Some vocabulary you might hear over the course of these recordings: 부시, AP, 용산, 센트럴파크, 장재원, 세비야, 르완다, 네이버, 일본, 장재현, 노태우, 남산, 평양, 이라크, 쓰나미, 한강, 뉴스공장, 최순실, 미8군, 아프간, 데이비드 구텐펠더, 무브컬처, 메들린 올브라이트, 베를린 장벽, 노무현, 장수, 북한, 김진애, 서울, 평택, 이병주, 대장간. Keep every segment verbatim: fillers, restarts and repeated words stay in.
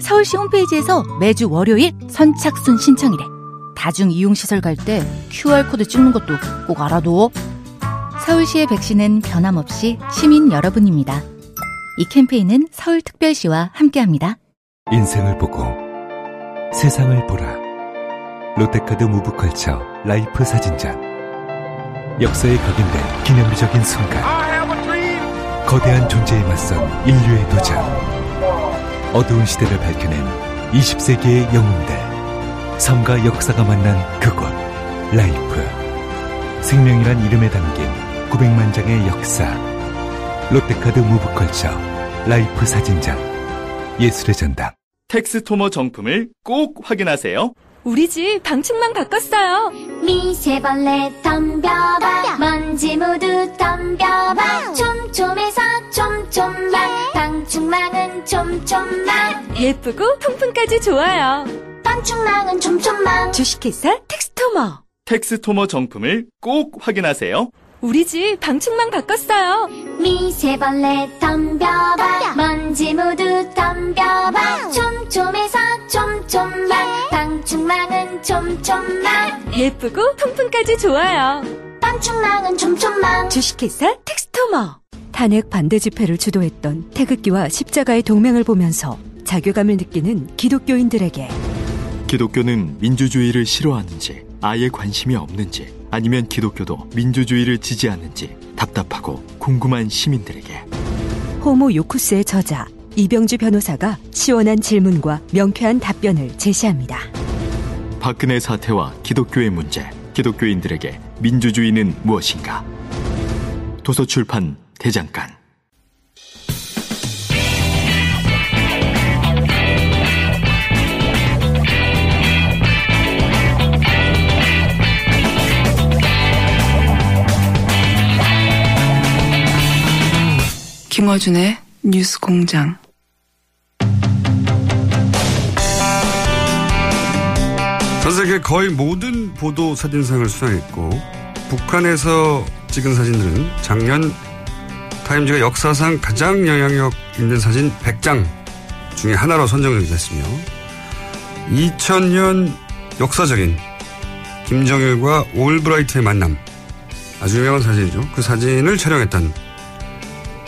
서울시 홈페이지에서 매주 월요일 선착순 신청이래. 다중이용시설 갈 때 큐알코드 찍는 것도 꼭 알아둬. 서울시의 백신은 변함없이 시민 여러분입니다. 이 캠페인은 서울특별시와 함께합니다. 인생을 보고 세상을 보라. 롯데카드 무브컬처 라이프 사진전. 역사에 각인된 기념비적인 순간, 거대한 존재에 맞선 인류의 도전, 어두운 시대를 밝혀낸 이십 세기의 영웅들. 삶과 역사가 만난 그곳 라이프. 생명이란 이름에 담긴 구백만 장의 역사. 롯데카드 무브컬처 라이프 사진장. 예술의 전당. 텍스토머 정품을 꼭 확인하세요. 우리 집 방충망 바꿨어요. 미세벌레 덤벼봐, 먼지 모두 덤벼봐. 촘촘해서 촘촘만, 방충망은 촘촘만. 예쁘고 통풍까지 좋아요. 방충망은 촘촘만. 주식회사 텍스토머. 텍스토머 정품을 꼭 확인하세요. 우리 집 방충망 바꿨어요. 미세벌레 덤벼봐, 먼지 모두 덤벼봐. 촘촘해서 촘촘만, 방충망은 촘촘만. 예쁘고 통풍까지 좋아요. 방충망은 촘촘만. 주식회사 텍스토머. 탄핵 반대 집회를 주도했던 태극기와 십자가의 동맹을 보면서 자괴감을 느끼는 기독교인들에게, 기독교는 민주주의를 싫어하는지 아예 관심이 없는지, 아니면 기독교도 민주주의를 지지하는지 답답하고 궁금한 시민들에게 호모 요쿠스의 저자 이병주 변호사가 시원한 질문과 명쾌한 답변을 제시합니다. 박근혜 사태와 기독교의 문제, 기독교인들에게 민주주의는 무엇인가? 도서출판 대장간. 김어준의 뉴스공장. 전 세계 거의 모든 보도 사진상을 수상했고, 북한에서 찍은 사진들은 작년 타임즈가 역사상 가장 영향력 있는 사진 백 장 중에 하나로 선정됐으며, 이천 년 역사적인 김정일과 올브라이트의 만남, 아주 유명한 사진이죠. 그 사진을 촬영했던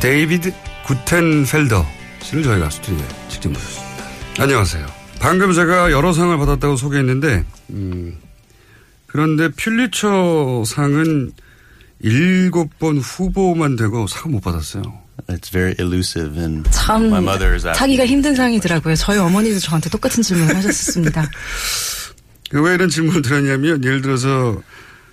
데이비드 구텐펠더 씨를 저희가 스튜디오에 직접 모셨습니다. 안녕하세요. 방금 제가 여러 상을 받았다고 소개했는데, 음, 그런데 퓰리처 상은 일곱 번 후보만 되고 상 못 받았어요. It's very elusive and 참 my mother is 타기가 힘든 상이더라고요. 저희 어머니도 저한테 똑같은 질문을 하셨습니다. 왜 이런 질문을 드렸냐면, 예를 들어서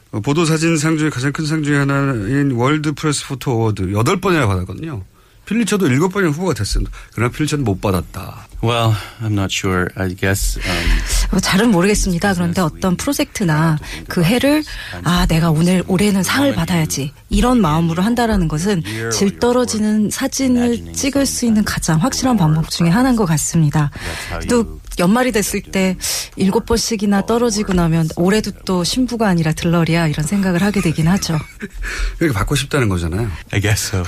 보도사진상 중에 가장 큰 상 중에 하나인 월드 프레스 포토 어워드 여덟 번이나 받았거든요. 필리처도 일곱 번이나 후보가 됐어요. 그러나 필리처는 못 받았다. Well, I'm not sure. I guess. Um, 잘은 모르겠습니다. 그런데 어떤 프로젝트나 그 해를, 아, 내가 오늘 올해는 상을 받아야지, 이런 마음으로 한다라는 것은 질 떨어지는 사진을 찍을 수 있는 가장 확실한 방법 중에 하나인 것 같습니다. 또 연말이 됐을 때 일곱 번씩이나 떨어지고 나면 올해도 또 신부가 아니라 들러리야, 이런 생각을 하게 되긴 하죠. 이렇게 받고 싶다는 거잖아요. I guess so.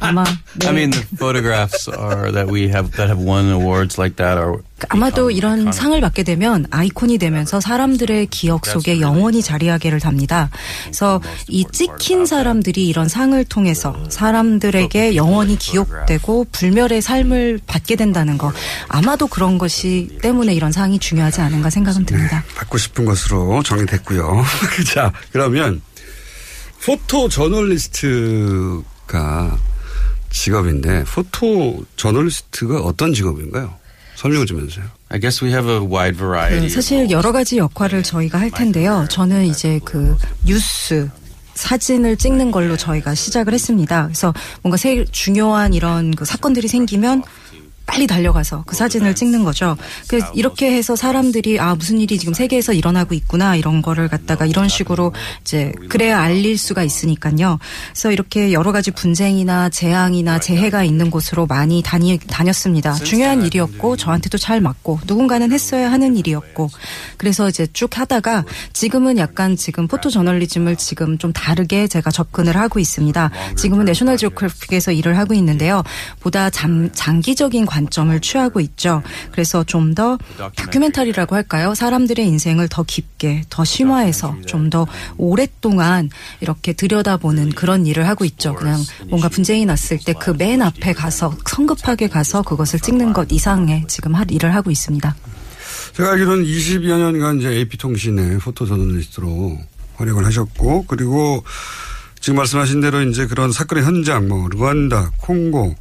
아마 네. I mean the photographs are that we have that have won awards like that are. 아마도 이런 상을 받게 되면 아이콘이 되면서 사람들의 기억 속에 영원히 자리하기를 답니다. 그래서 이 찍힌 사람들이 이런 상을 통해서 사람들에게 영원히 기억되고 불멸의 삶을 받게 된다는 것, 아마도 그런 것이 때문에 이런 상이 중요하지 않은가 생각은 듭니다. 네, 받고 싶은 것으로 정리됐고요. 자, 그러면 포토 저널리스트가 직업인데, 포토 저널리스트가 어떤 직업인가요? 설명 좀 해주세요. I guess we have a wide variety. 네, 사실 여러 가지 역할을 저희가 할 텐데요. 저는 이제 그 뉴스 사진을 찍는 걸로 저희가 시작을 했습니다. 그래서 뭔가 제일 중요한 이런 그 사건들이 생기면 빨리 달려가서 그 사진을 찍는 거죠. 그래서 이렇게 해서 사람들이 아 무슨 일이 지금 세계에서 일어나고 있구나 이런 거를 갖다가 이런 식으로 이제 그래야 알릴 수가 있으니까요. 그래서 이렇게 여러 가지 분쟁이나 재앙이나 재해가 있는 곳으로 많이 다니, 다녔습니다. 중요한 일이었고 저한테도 잘 맞고 누군가는 했어야 하는 일이었고 그래서 이제 쭉 하다가 지금은 약간 지금 포토저널리즘을 지금 좀 다르게 제가 접근을 하고 있습니다. 지금은 내셔널 지오그래픽에서 일을 하고 있는데요. 보다 잠, 장기적인 관점을 취하고 있죠. 그래서 좀 더 다큐멘터리라고 할까요? 사람들의 인생을 더 깊게, 더 심화해서 좀 더 오랫동안 이렇게 들여다보는 그런 일을 하고 있죠. 그냥 뭔가 분쟁이 났을 때 그 맨 앞에 가서 성급하게 가서 그것을 찍는 것 이상의 지금 할 일을 하고 있습니다. 제가 알기로는 이십여 년간 이제 에이피 통신의 포토저널리스트로 활약을 하셨고 그리고 지금 말씀하신 대로 이제 그런 사건의 현장 뭐 르완다, 콩고,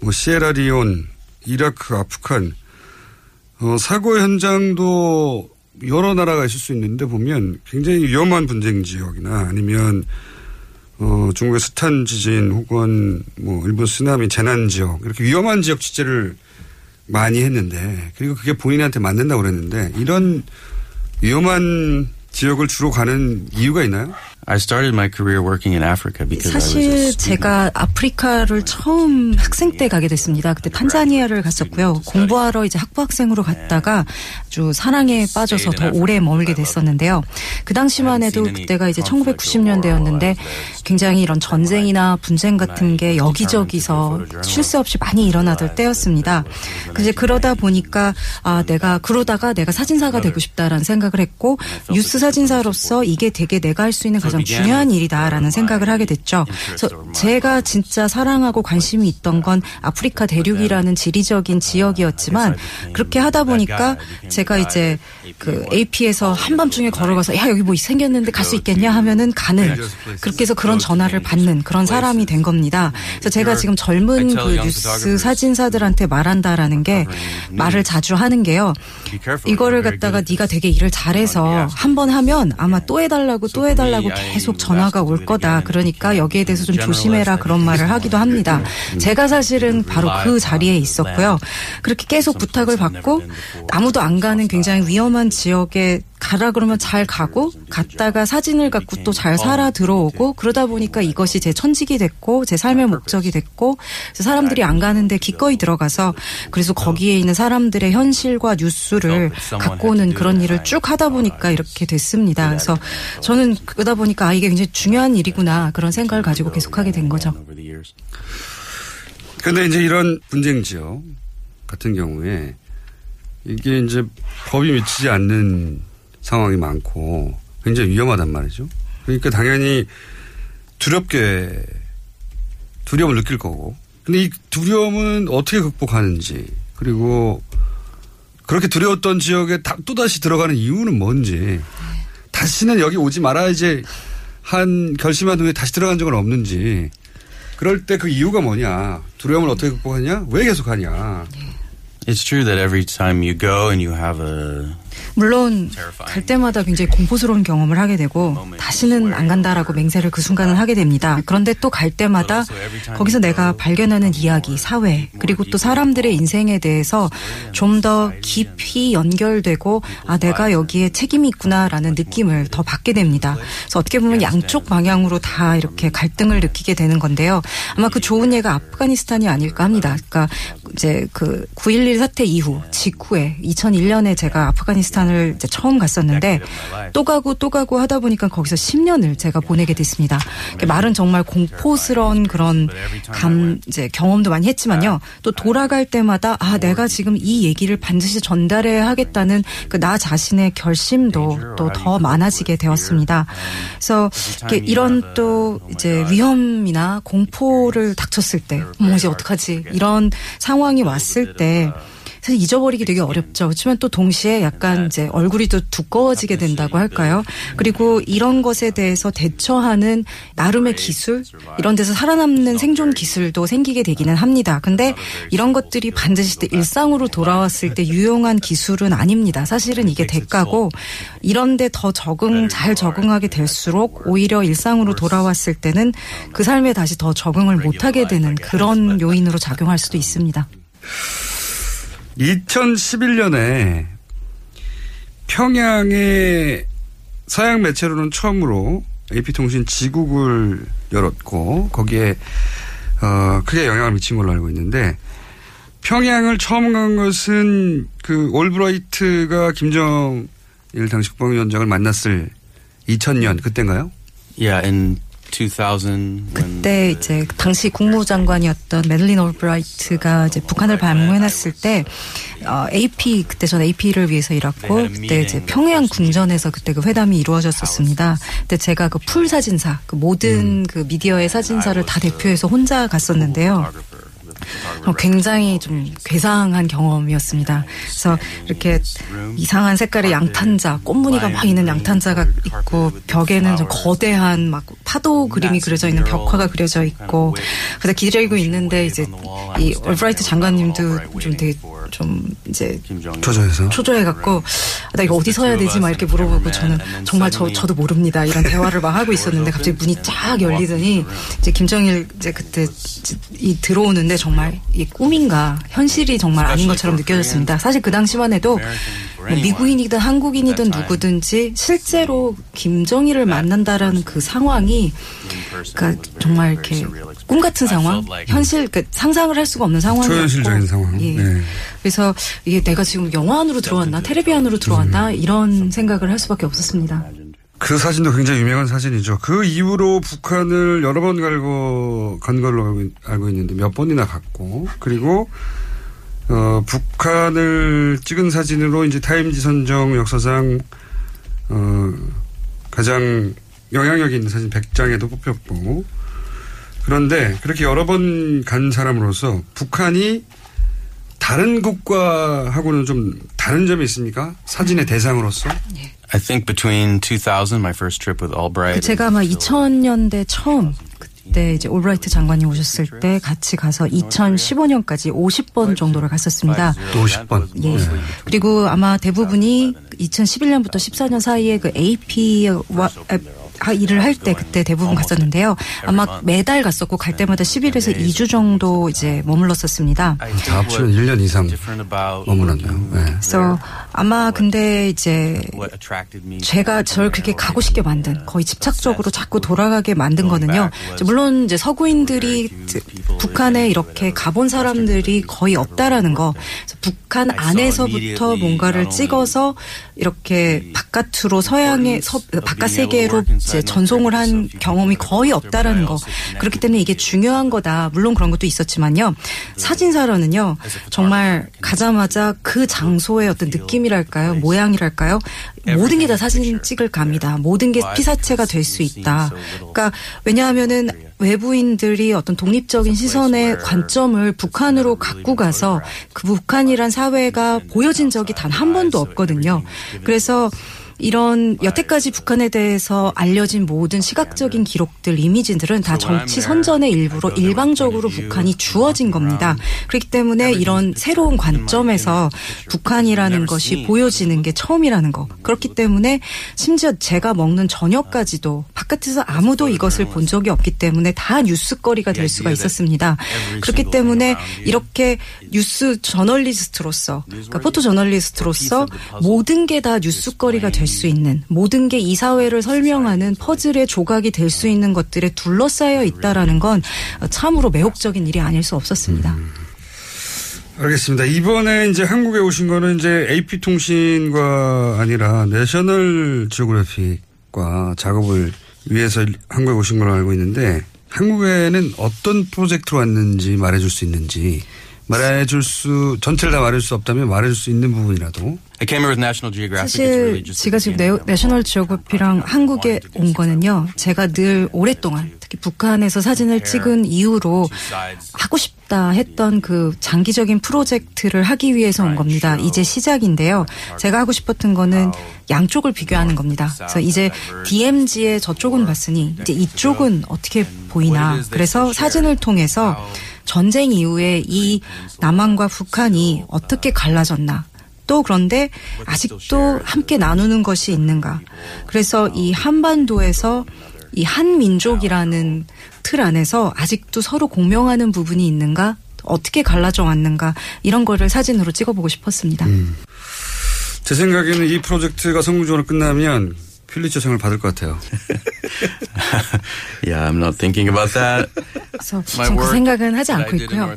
뭐 시에라리온, 이라크, 아프간 어, 사고 현장도 여러 나라가 있을 수 있는데 보면 굉장히 위험한 분쟁 지역이나 아니면 어, 중국의 스탄 지진 혹은 뭐 일본 쓰나미 재난 지역 이렇게 위험한 지역 취재를 많이 했는데 그리고 그게 본인한테 맞는다고 그랬는데 이런 위험한 지역을 주로 가는 이유가 있나요? I started my career working in Africa because 사실 I was 제가 아프리카를 처음 학생 때 가게 됐습니다. 그때 탄자니아를 갔었고요. 공부하러 이제 학부학생으로 갔다가 아주 사랑에 빠져서 더 오래 머물게 됐었는데요. 그 당시만 해도 그때가 이제 천구백구십 년대였는데 굉장히 이런 전쟁이나 분쟁 같은 게 여기저기서 쉴 새 없이 많이 일어나던 때였습니다. 이제 그러다 보니까 아 내가 그러다가 내가 사진사가 되고 싶다라는 생각을 했고 뉴스 사진사로서 이게 되게 내가 할 수 있는 가장 중요한 일이다라는 생각을 하게 됐죠. 그래서 제가 진짜 사랑하고 관심이 있던 건 아프리카 대륙이라는 지리적인 지역이었지만 그렇게 하다 보니까 제가 이제 그 에이피에서 한밤중에 걸어가서 야 여기 뭐 생겼는데 갈 수 있겠냐 하면은 가는 그렇게 해서 그런 전화를 받는 그런 사람이 된 겁니다. 그래서 제가 지금 젊은 그 뉴스 사진사들한테 말한다라는 게 말을 자주 하는 게요. 이거를 갖다가 네가 되게 일을 잘해서 한 번 하면 아마 또 해달라고 또 해달라고 계속 전화가 올 거다. 그러니까 여기에 대해서 좀 조심해라 그런 말을 하기도 합니다. 제가 사실은 바로 그 자리에 있었고요. 그렇게 계속 부탁을 받고 아무도 안 가는 굉장히 위험한 지역에 가라 그러면 잘 가고 갔다가 사진을 갖고 또 잘 살아 들어오고 그러다 보니까 이것이 제 천직이 됐고 제 삶의 목적이 됐고 사람들이 안 가는데 기꺼이 들어가서 그래서 거기에 있는 사람들의 현실과 뉴스를 갖고 오는 그런 일을 쭉 하다 보니까 이렇게 됐습니다. 그래서 저는 그러다 보니까 아 이게 굉장히 중요한 일이구나 그런 생각을 가지고 계속하게 된 거죠. 그런데 이제 이런 분쟁 지역 같은 경우에 이게 이제 법이 미치지 않는 상황이 많고 굉장히 위험하단 말이죠. 그러니까 당연히 두렵게 두려움을 느낄 거고 근데 이 두려움은 어떻게 극복하는지 그리고 그렇게 두려웠던 지역에 또다시 들어가는 이유는 뭔지 다시는 여기 오지 말아야지 한 결심한 후에 다시 들어간 적은 없는지 그럴 때 그 이유가 뭐냐 두려움을 어떻게 극복하냐 왜 계속하냐 It's true that every time you go and you have a 물론 갈 때마다 굉장히 공포스러운 경험을 하게 되고 다시는 안 간다라고 맹세를 그 순간은 하게 됩니다. 그런데 또 갈 때마다 거기서 내가 발견하는 이야기, 사회 그리고 또 사람들의 인생에 대해서 좀 더 깊이 연결되고 아 내가 여기에 책임이 있구나라는 느낌을 더 받게 됩니다. 그래서 어떻게 보면 양쪽 방향으로 다 이렇게 갈등을 느끼게 되는 건데요. 아마 그 좋은 예가 아프가니스탄이 아닐까 합니다. 그러니까 이제 그 구일일 사태 이후 직후에 이천일 년에 제가 아프가니스탄 스탄을 이제 처음 갔었는데 또 가고 또 가고 하다 보니까 거기서 십 년을 제가 보내게 됐습니다. 말은 정말 공포스러운 그런 감 이제 경험도 많이 했지만요. 또 돌아갈 때마다 아 내가 지금 이 얘기를 반드시 전달해야 하겠다는 그 나 자신의 결심도 또 더 많아지게 되었습니다. 그래서 이런 또 이제 위험이나 공포를 닥쳤을 때 뭐 이제 어떡하지 이런 상황이 왔을 때 사실 잊어버리기 되게 어렵죠. 그렇지만 또 동시에 약간 이제 얼굴이 또 두꺼워지게 된다고 할까요? 그리고 이런 것에 대해서 대처하는 나름의 기술, 이런 데서 살아남는 생존 기술도 생기게 되기는 합니다. 근데 이런 것들이 반드시 일상으로 돌아왔을 때 유용한 기술은 아닙니다. 사실은 이게 대가고 이런 데 더 적응, 잘 적응하게 될수록 오히려 일상으로 돌아왔을 때는 그 삶에 다시 더 적응을 못하게 되는 그런 요인으로 작용할 수도 있습니다. 이천십일 년에 평양에 서양 매체로는 처음으로 에이피통신 지국을 열었고 거기에 어, 크게 영향을 미친 걸로 알고 있는데 평양을 처음 간 것은 그 올브라이트가 김정일 당시 국방위원장을 만났을 이천 년 그때인가요? Yeah, in two thousand. 그때 이제 당시 국무장관이었던 메들린 올브라이트가 이제 북한을 방문했을 때 어, 에이피 그때 전 에이피를 위해서 일했고 그때 이제 평양 궁전에서 그때 그 회담이 이루어졌었습니다. 그때 제가 그 풀 사진사 그 모든 음. 그 미디어의 사진사를 다 대표해서 혼자 갔었는데요. 굉장히 좀 괴상한 경험이었습니다. 그래서 이렇게 이상한 색깔의 양탄자, 꽃무늬가 막 있는 양탄자가 있고 벽에는 좀 거대한 막 파도 그림이 그려져 있는 벽화가 그려져 있고 그래서 기다리고 있는데 이제 이 올브라이트 장관님도 좀 되게 좀 이제 초조해서 초조해 갖고 나 이거 어디 서야 되지 막 이렇게 물어보고 저는 정말 저 저도 모릅니다 이런 대화를 막 하고 있었는데 갑자기 문이 쫙 열리더니 이제 김정일 이제 그때 이 들어오는데 정말 이 꿈인가 현실이 정말 아닌 것처럼 느껴졌습니다. 사실 그 당시만 해도 미국인이든 한국인이든 누구든지 실제로 김정일을 만난다라는 그 상황이 그러니까 정말 이렇게 꿈 같은 상황, 현실 그러니까 상상을 할 수가 없는 상황이었고 초현실적인 상황. 예. 네. 그래서 이게 내가 지금 영화 안으로 들어왔나, 텔레비 안으로 들어왔나 음. 이런 생각을 할 수밖에 없었습니다. 그 사진도 굉장히 유명한 사진이죠. 그 이후로 북한을 여러 번 갈고 간 걸로 알고 있는데 몇 번이나 갔고 그리고 어, 북한을 찍은 사진으로 이제 타임지 선정 역사상 어, 가장 영향력이 있는 사진 백 장에도 뽑혔고 그런데 그렇게 여러 번 간 사람으로서 북한이 다른 국가하고는 좀 다른 점이 있습니까? 사진의 대상으로서? 네. I think between two thousand, my first trip with Albright. 제가 아마 이천 년대 처음 그때 이제 올브라이트 장관이 오셨을 때 같이 가서 이천십오 년까지 오십 번 정도를 갔었습니다. 오십 번. 예. 그리고 아마 대부분이 이천십일 년부터 십사 년 사이에 그 에이피와 일을 할 때 그때 대부분 갔었는데요. 아마 매달 갔었고 갈 때마다 십 일에서 이 주 정도 이제 머물렀었습니다. 다 합치면 일 년 이상 머물렀네요. 네. 그래서 아마 근데 이제 제가 저를 그렇게 가고 싶게 만든 거의 집착적으로 자꾸 돌아가게 만든 거는요. 물론 이제 서구인들이 북한에 이렇게 가본 사람들이 거의 없다라는 거. 그래서 북한 안에서부터 뭔가를 찍어서 이렇게 바깥으로 서양의 서, 바깥 세계로 이제 전송을 한 경험이 거의 없다라는 거. 그렇기 때문에 이게 중요한 거다. 물론 그런 것도 있었지만요. 사진사로는요. 정말 가자마자 그 장소의 어떤 느낌이랄까요? 모양이랄까요? 모든 게 다 사진 찍을 갑니다. 모든 게 피사체가 될 수 있다. 그러니까 왜냐하면은 외부인들이 어떤 독립적인 시선의 관점을 북한으로 갖고 가서 그 북한이란 사회가 보여진 적이 단 한 번도 없거든요. 그래서 이런 여태까지 북한에 대해서 알려진 모든 시각적인 기록들, 이미지들은 다 정치 선전의 일부로 일방적으로 북한이 주어진 겁니다. 그렇기 때문에 이런 새로운 관점에서 북한이라는 것이 보여지는 게 처음이라는 거. 그렇기 때문에 심지어 제가 먹는 저녁까지도 바깥에서 아무도 이것을 본 적이 없기 때문에 다 뉴스거리가 될 수가 있었습니다. 그렇기 때문에 이렇게 뉴스 저널리스트로서, 그러니까 포토 저널리스트로서 모든 게 다 뉴스거리가 될 수 있는 모든 게 이 사회를 설명하는 퍼즐의 조각이 될 수 있는 것들에 둘러싸여 있다라는 건 참으로 매혹적인 일이 아닐 수 없었습니다. 음. 알겠습니다. 이번에 이제 한국에 오신 거는 이제 에이피 통신과 아니라 내셔널 지오그래픽과 작업을 위해서 한국에 오신 걸로 알고 있는데 한국에는 어떤 프로젝트로 왔는지 말해줄 수 있는지. 말해줄 수 전체를 다 말할 수 없다면 말해줄 수 있는 부분이라도. 사실 제가 지금 내셔널 지오그래피랑 한국에 온 거는요. 제가 늘 오랫동안 특히 북한에서 사진을 찍은 이후로 하고 싶다 했던 그 장기적인 프로젝트를 하기 위해서 온 겁니다. 이제 시작인데요. 제가 하고 싶었던 거는 양쪽을 비교하는 겁니다. 그래서 이제 디엠지의 저쪽은 봤으니 이제 이쪽은 어떻게 보이나. 그래서 사진을 통해서 전쟁 이후에 이 남한과 북한이 어떻게 갈라졌나. 또 그런데 아직도 함께 나누는 것이 있는가. 그래서 이 한반도에서 이 한민족이라는 틀 안에서 아직도 서로 공명하는 부분이 있는가. 어떻게 갈라져 왔는가 이런 거를 사진으로 찍어보고 싶었습니다. 음. 제 생각에는 이 프로젝트가 성공적으로 끝나면 퓰리처상을 받을 것 같아요. Yeah, I'm not thinking about that. 그래서 전 그 생각은 하지 않고 있고요.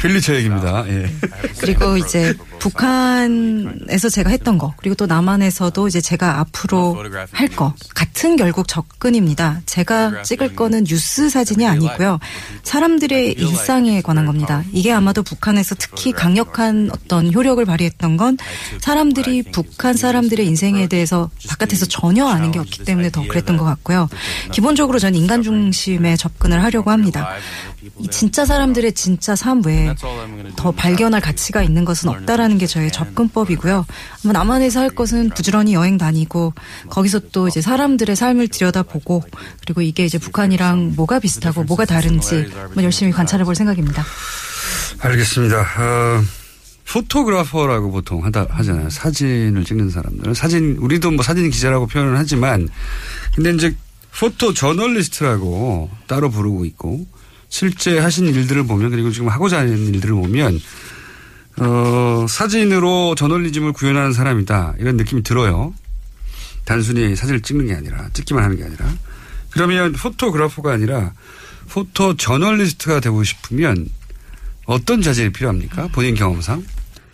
퓰리처 얘기입니다. 예. 그리고 이제 북한에서 제가 했던 거 그리고 또 남한에서도 이제 제가 앞으로 할 거 같은 결국 접근입니다. 제가 찍을 거는 뉴스 사진이 아니고요. 사람들의 일상에 관한 겁니다. 이게 아마도 북한에서 특히 강력한 어떤 효력을 발휘했던 건 사람들이 북한 사람들의 인생에 대해서 바깥에서 전혀 아는 게 없기 때문에 더 그랬던 것 같고요. 기본적으로 저는 인간 중심의 접근을 하려고 합니다. 이 진짜 사람들의 진짜 삶 외에 더 발견할 가치가 있는 것은 없다라는 게 저의 접근법이고요. 남한에서 할 것은 부지런히 여행 다니고 거기서 또 이제 사람들의 삶을 들여다보고 그리고 이게 이제 북한이랑 뭐가 비슷하고 뭐가 다른지 한번 열심히 관찰해볼 생각입니다. 알겠습니다. 어... 포토그래퍼라고 보통 한다 하잖아요. 사진을 찍는 사람들은 사진 우리도 뭐 사진 기자라고 표현을 하지만 근데 이제 포토 저널리스트라고 따로 부르고 있고 실제 하신 일들을 보면 그리고 지금 하고자 하는 일들을 보면 어, 사진으로 저널리즘을 구현하는 사람이다 이런 느낌이 들어요. 단순히 사진을 찍는 게 아니라 찍기만 하는 게 아니라 그러면 포토그래퍼가 아니라 포토 저널리스트가 되고 싶으면 어떤 자질이 필요합니까? 본인 경험상?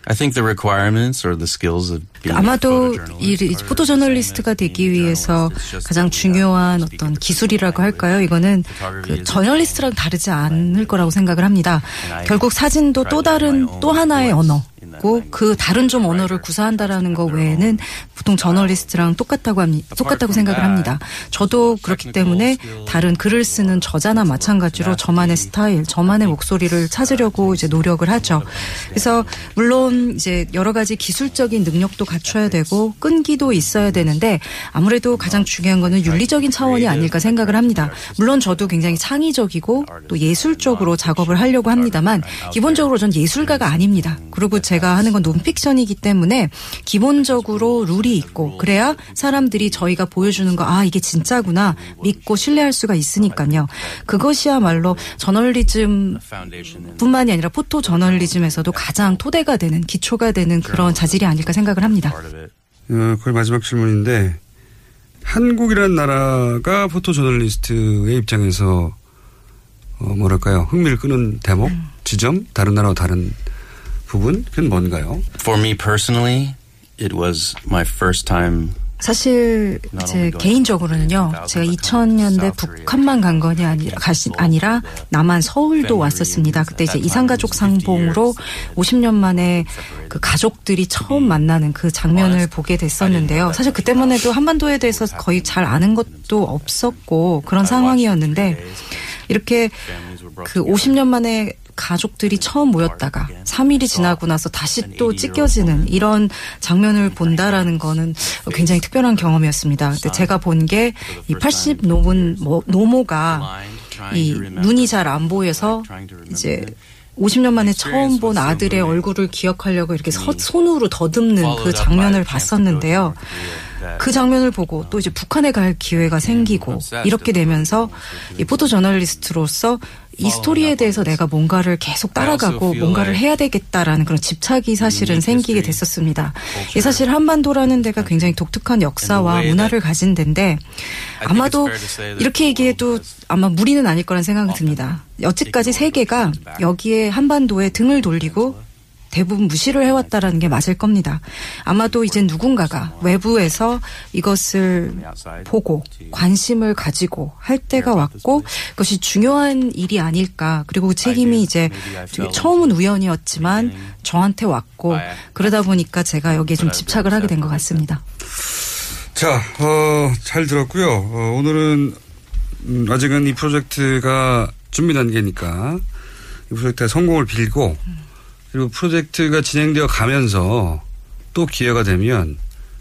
I think the requirements or the skills of being 아마도 이 포토 저널리스트가 되기 위해서 가장 중요한 어떤 기술이라고 할까요? 이거는 그 저널리스트랑 다르지 않을 거라고 생각을 합니다. 결국 사진도 또 다른 또 하나의 언어고 그 다른 좀 언어를 구사한다라는 거 외에는 보통 저널리스트랑 똑같다고 합니다. 똑같다고 생각을 합니다. 저도 그렇기 때문에 다른 글을 쓰는 저자나 마찬가지로 저만의 스타일, 저만의 목소리를 찾으려고 이제 노력을 하죠. 그래서 물론 이제 여러 가지 기술적인 능력도 갖춰야 되고 끈기도 있어야 되는데 아무래도 가장 중요한 거는 윤리적인 차원이 아닐까 생각을 합니다. 물론 저도 굉장히 창의적이고 또 예술적으로 작업을 하려고 합니다만 기본적으로 전 예술가가 아닙니다. 그리고 제가 하는 건 논픽션이기 때문에 기본적으로 룰이 있고 그래야 사람들이 저희가 보여주는 거 아 이게 진짜구나 믿고 신뢰할 수가 있으니까요. 그것이야말로 저널리즘 뿐만이 아니라 포토 저널리즘에서도 가장 토대가 되는 기초가 되는 그런 자질이 아닐까 생각을 합니다. 어, 거의 마지막 질문인데 한국이라는 나라가 포토저널리스트의 입장에서 어, 뭐랄까요 흥미를 끄는 대목, 음. 지점, 다른 나라와 다른 부분 그건 뭔가요? For me personally, it was my first time. 사실 제 개인적으로는요. 제가 이천 년대 북한만 간 건이 아니라, 가시, 아니라 남한 서울도 왔었습니다. 그때 이제 이산가족 상봉으로 오십 년 만에 그 가족들이 처음 만나는 그 장면을 보게 됐었는데요. 사실 그때만 해도 한반도에 대해서 거의 잘 아는 것도 없었고 그런 상황이었는데 이렇게 그 오십 년 만에 가족들이 처음 모였다가 삼 일이 지나고 나서 다시 또 찢겨지는 이런 장면을 본다라는 거는 굉장히 특별한 경험이었습니다. 근데 제가 본 게 이 팔십 노문 노모가 이 눈이 잘 안 보여서 이제 오십 년 만에 처음 본 아들의 얼굴을 기억하려고 이렇게 서, 손으로 더듬는 그 장면을 봤었는데요. 그 장면을 보고 또 이제 북한에 갈 기회가 생기고 이렇게 되면서 이 포토 저널리스트로서 이 스토리에 대해서 내가 뭔가를 계속 따라가고 뭔가를 해야 되겠다라는 그런 집착이 사실은 생기게 됐었습니다. 이 사실 한반도라는 데가 굉장히 독특한 역사와 문화를 가진 데인데 아마도 이렇게 얘기해도 아마 무리는 아닐 거란 생각이 듭니다. 여태까지 세계가 여기에 한반도에 등을 돌리고 대부분 무시를 해왔다라는 게 맞을 겁니다. 아마도 이제 누군가가 외부에서 이것을 보고 관심을 가지고 할 때가 왔고 그것이 중요한 일이 아닐까. 그리고 책임이 이제 처음은 우연이었지만 저한테 왔고 그러다 보니까 제가 여기에 좀 집착을 하게 된 것 같습니다. 자, 어, 잘 들었고요. 어, 오늘은 음, 아직은 이 프로젝트가 준비 단계니까 이 프로젝트의 성공을 빌고 음. 그리고 프로젝트가 진행되어 가면서 또 기회가 되면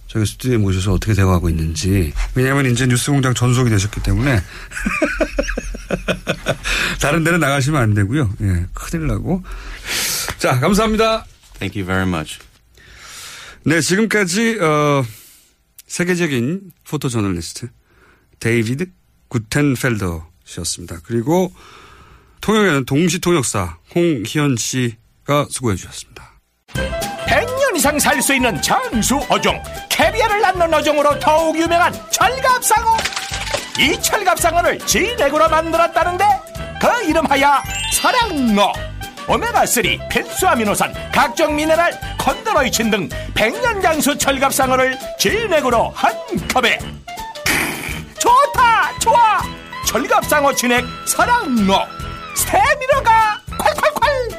저희 스튜디오에 모셔서 어떻게 되어가고 있는지. 왜냐하면 이제 뉴스공장 전속이 되셨기 때문에 다른 데는 나가시면 안 되고요. 예, 큰일 나고. 자, 감사합니다. Thank you very much. 네, 지금까지 어, 세계적인 포토 저널리스트 데이비드 구텐펠더 씨였습니다. 그리고 통역에는 동시 통역사 홍희연 씨가 수고해 주셨습니다. 백 년 이상 살 수 있는 장수 어종, 캐비아를 낳는 어종으로 더욱 유명한 철갑상어. 이 철갑상어를 진액으로 만들었다는데 그 이름하야 사랑노. 오메가삼 필수 아미노산, 각종 미네랄, 콘드로이친 등 백 년 장수 철갑상어를 진액으로 한 컵에. 크, 좋다 좋아. 철갑상어 진액 사랑노, 스테미너가 콸콸콸.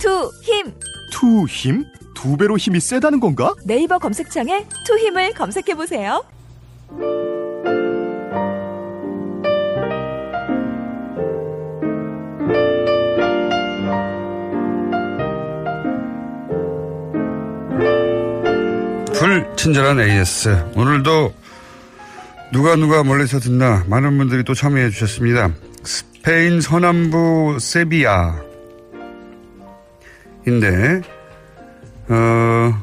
투, 힘. 투 힘? 두 배로 힘이 세다는 건가? 네이버 검색창에 투힘을 검색해보세요. 불친절한 에이에스. 오늘도 누가 누가 멀리서 듣나 많은 분들이 또 참여해 주셨습니다. 스페인 서남부 세비야 인데 어,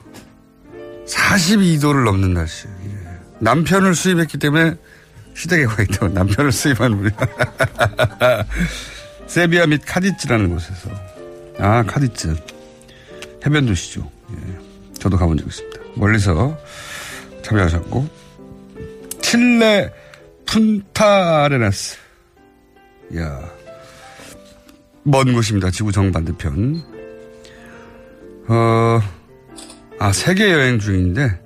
사십이 도를 넘는 날씨. 남편을 수입했기 때문에 시댁에 가 있다. 남편을 수입한 우리 세비야 및 카디츠라는 곳에서. 아, 카디츠 해변 도시죠. 예, 저도 가본 적 있습니다. 멀리서 참여하셨고. 칠레 푼타아레나스. 이야, 먼 곳입니다. 지구 정반대편. 어, 아, 세계 여행 중인데,